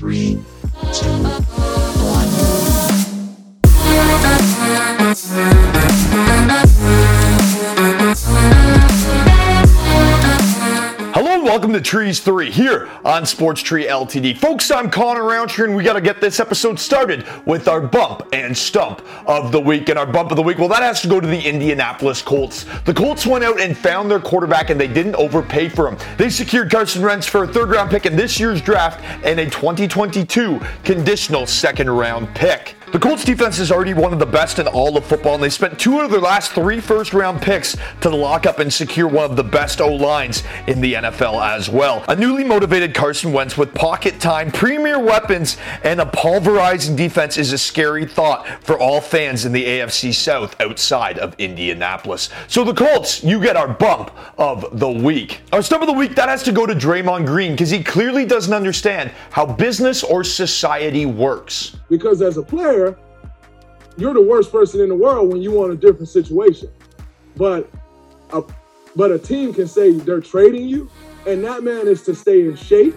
3, 2, 1. Hello and welcome to Trees 3 here on Sports Tree Ltd. Folks, I'm Connor Rauch here, and we got to get this episode started with our bump and stump of the week. And our bump of the week, well, that has to go to the Indianapolis Colts. The Colts went out and found their quarterback, and they didn't overpay for him. They secured Carson Wentz for a third-round pick in this year's draft and a 2022 conditional second-round pick. The Colts defense is already one of the best in all of football, and they spent 2 of their last 3 first-round picks to lock up and secure one of the best O-lines in the NFL as well. A newly motivated Carson Wentz with pocket time, premier weapons, and a pulverizing defense is a scary thought for all fans in the AFC South outside of Indianapolis. So the Colts, you get our bump of the week. Our stump of the week, that has to go to Draymond Green, because he clearly doesn't understand how business or society works. Because as a player, you're the worst person in the world when you want a different situation. But a team can say they're trading you, and that man is to stay in shape.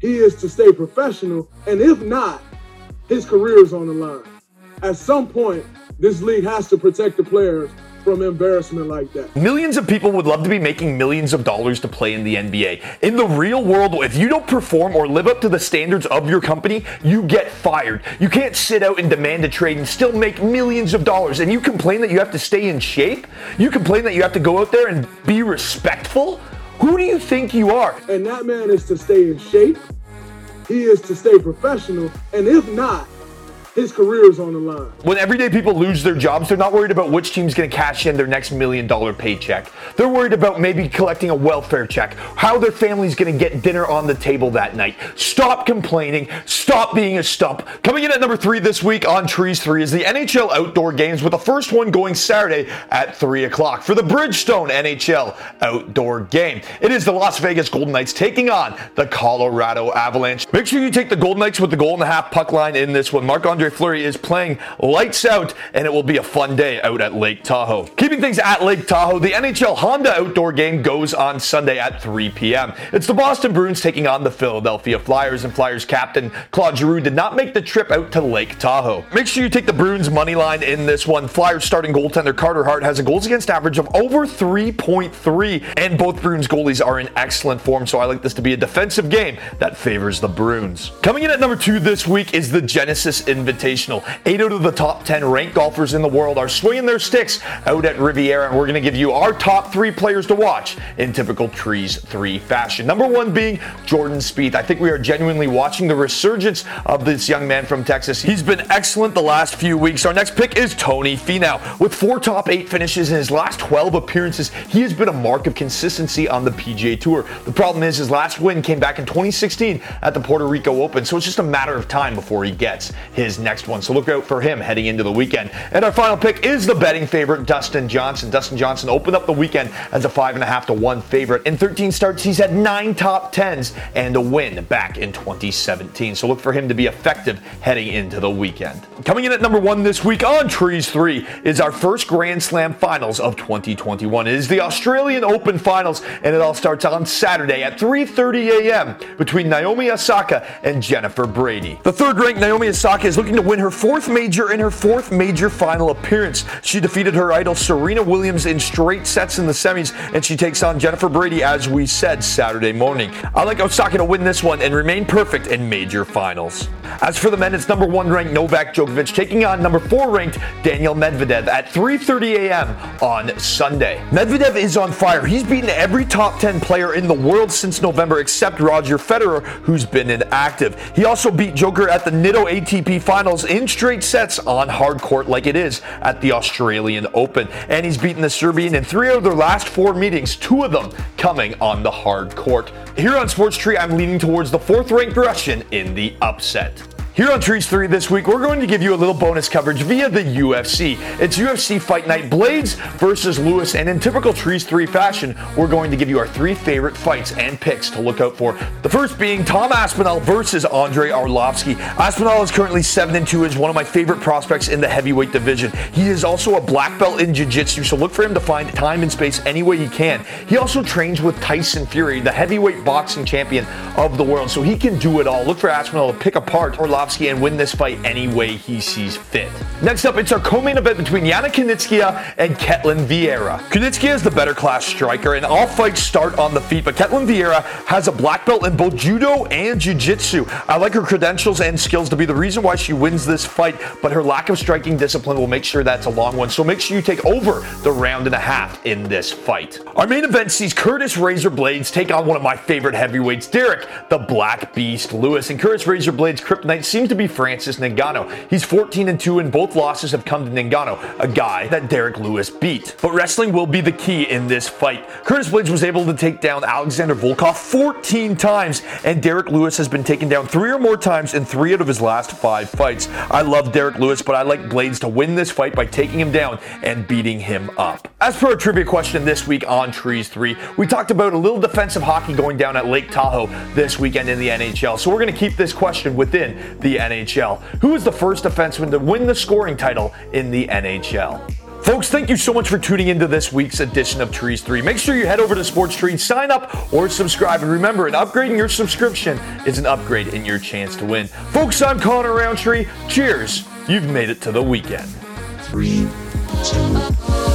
He is to stay professional. And if not, his career is on the line. At some point, this league has to protect the players from embarrassment like that. Millions of people would love to be making millions of dollars to play in the NBA. In the real world, if you don't perform or live up to the standards of your company, you get fired. You can't sit out and demand a trade and still make millions of dollars. And you complain that you have to stay in shape? You complain that you have to go out there and be respectful? Who do you think you are? And that man is to stay in shape. He is to stay professional. And if not, his career is on the line. When everyday people lose their jobs, they're not worried about which team's going to cash in their next $1 million paycheck. They're worried about maybe collecting a welfare check, how their family's going to get dinner on the table that night. Stop complaining. Stop being a stump. Coming in at number 3 this week on Trees 3 is the NHL Outdoor Games, with the first one going Saturday at 3 o'clock for the Bridgestone NHL Outdoor Game. It is the Las Vegas Golden Knights taking on the Colorado Avalanche. Make sure you take the Golden Knights with the 1.5 puck line in this one. Mark Andre Fleury is playing lights out, and it will be a fun day out at Lake Tahoe. Keeping things at Lake Tahoe, the NHL Honda Outdoor Game goes on Sunday at 3 p.m. It's the Boston Bruins taking on the Philadelphia Flyers, and Flyers captain Claude Giroux did not make the trip out to Lake Tahoe. Make sure you take the Bruins money line in this one. Flyers starting goaltender Carter Hart has a goals against average of over 3.3, and both Bruins goalies are in excellent form, so I like this to be a defensive game that favors the Bruins. Coming in at number 2 this week is the Genesis Invitational. 8 out of the top 10 ranked golfers in the world are swinging their sticks out at Riviera, and we're going to give you our top 3 players to watch in typical Trees 3 fashion. Number 1 being Jordan Spieth. I think we are genuinely watching the resurgence of this young man from Texas. He's been excellent the last few weeks. Our next pick is Tony Finau. With 4 top 8 finishes in his last 12 appearances, he has been a mark of consistency on the PGA Tour. The problem is his last win came back in 2016 at the Puerto Rico Open, so it's just a matter of time before he gets his next one. So look out for him heading into the weekend. And our final pick is the betting favorite, Dustin Johnson. Dustin Johnson opened up the weekend as a 5.5 to 1 favorite. In 13 starts, he's had 9 top 10s and a win back in 2017. So look for him to be effective heading into the weekend. Coming in at number 1 this week on Trees 3 is our first Grand Slam finals of 2021. It is the Australian Open finals, and it all starts on Saturday at 3:30 a.m. between Naomi Osaka and Jennifer Brady. The third-ranked Naomi Osaka is looking to win her 4th major in her 4th major final appearance. She defeated her idol Serena Williams in straight sets in the semis, and she takes on Jennifer Brady, as we said, Saturday morning. I like Osaka to win this one and remain perfect in major finals. As for the men, it's number 1 ranked Novak Djokovic taking on number 4 ranked Daniel Medvedev at 3:30 a.m. on Sunday. Medvedev is on fire. He's beaten every top 10 player in the world since November except Roger Federer, who's been inactive. He also beat Djokovic at the Nitto ATP Finals in straight sets on hard court like it is at the Australian Open. And he's beaten the Serbian in 3 of their last 4 meetings, 2 of them coming on the hard court. Here on Sports Tree, I'm leaning towards the 4th ranked Russian in the upset. Here on Treats 3 this week, we're going to give you a little bonus coverage via the UFC. It's UFC Fight Night Blaydes versus Lewis, and in typical Treats 3 fashion, we're going to give you our three favorite fights and picks to look out for. The first being Tom Aspinall versus Andrei Arlovski. Aspinall is currently 7-2 and is one of my favorite prospects in the heavyweight division. He is also a black belt in jiu-jitsu, so look for him to find time and space any way he can. He also trains with Tyson Fury, the heavyweight boxing champion of the world, so he can do it all. Look for Aspinall to pick apart Orlovsky and win this fight any way he sees fit. Next up, it's our co-main event between Yana Kunitskaya and Ketlen Vieira. Kunitskaya is the better class striker, and all fights start on the feet, but Ketlen Vieira has a black belt in both judo and jiu-jitsu. I like her credentials and skills to be the reason why she wins this fight, but her lack of striking discipline will make sure that's a long one, so make sure you take over the round and a half in this fight. Our main event sees Curtis Razor Blaydes take on one of my favorite heavyweights, Derek the Black Beast Lewis, and Curtis Razor Blaydes' kryptonite seems to be Francis Ngannou. He's 14-2 and both losses have come to Ngannou, a guy that Derek Lewis beat. But wrestling will be the key in this fight. Curtis Blaydes was able to take down Alexander Volkov 14 times, and Derek Lewis has been taken down 3 or more times in 3 out of his last 5 fights. I love Derek Lewis, but I like Blaydes to win this fight by taking him down and beating him up. As per a trivia question this week on Trees 3, we talked about a little defensive hockey going down at Lake Tahoe this weekend in the NHL, so we're going to keep this question within the NHL. Who is the first defenseman to win the scoring title in the NHL? Folks, thank you so much for tuning into this week's edition of Trees 3. Make sure you head over to Sports Tree, sign up or subscribe. And remember, an upgrade in your subscription is an upgrade in your chance to win. Folks, I'm Connor Roundtree. Cheers. You've made it to the weekend. 3, 2,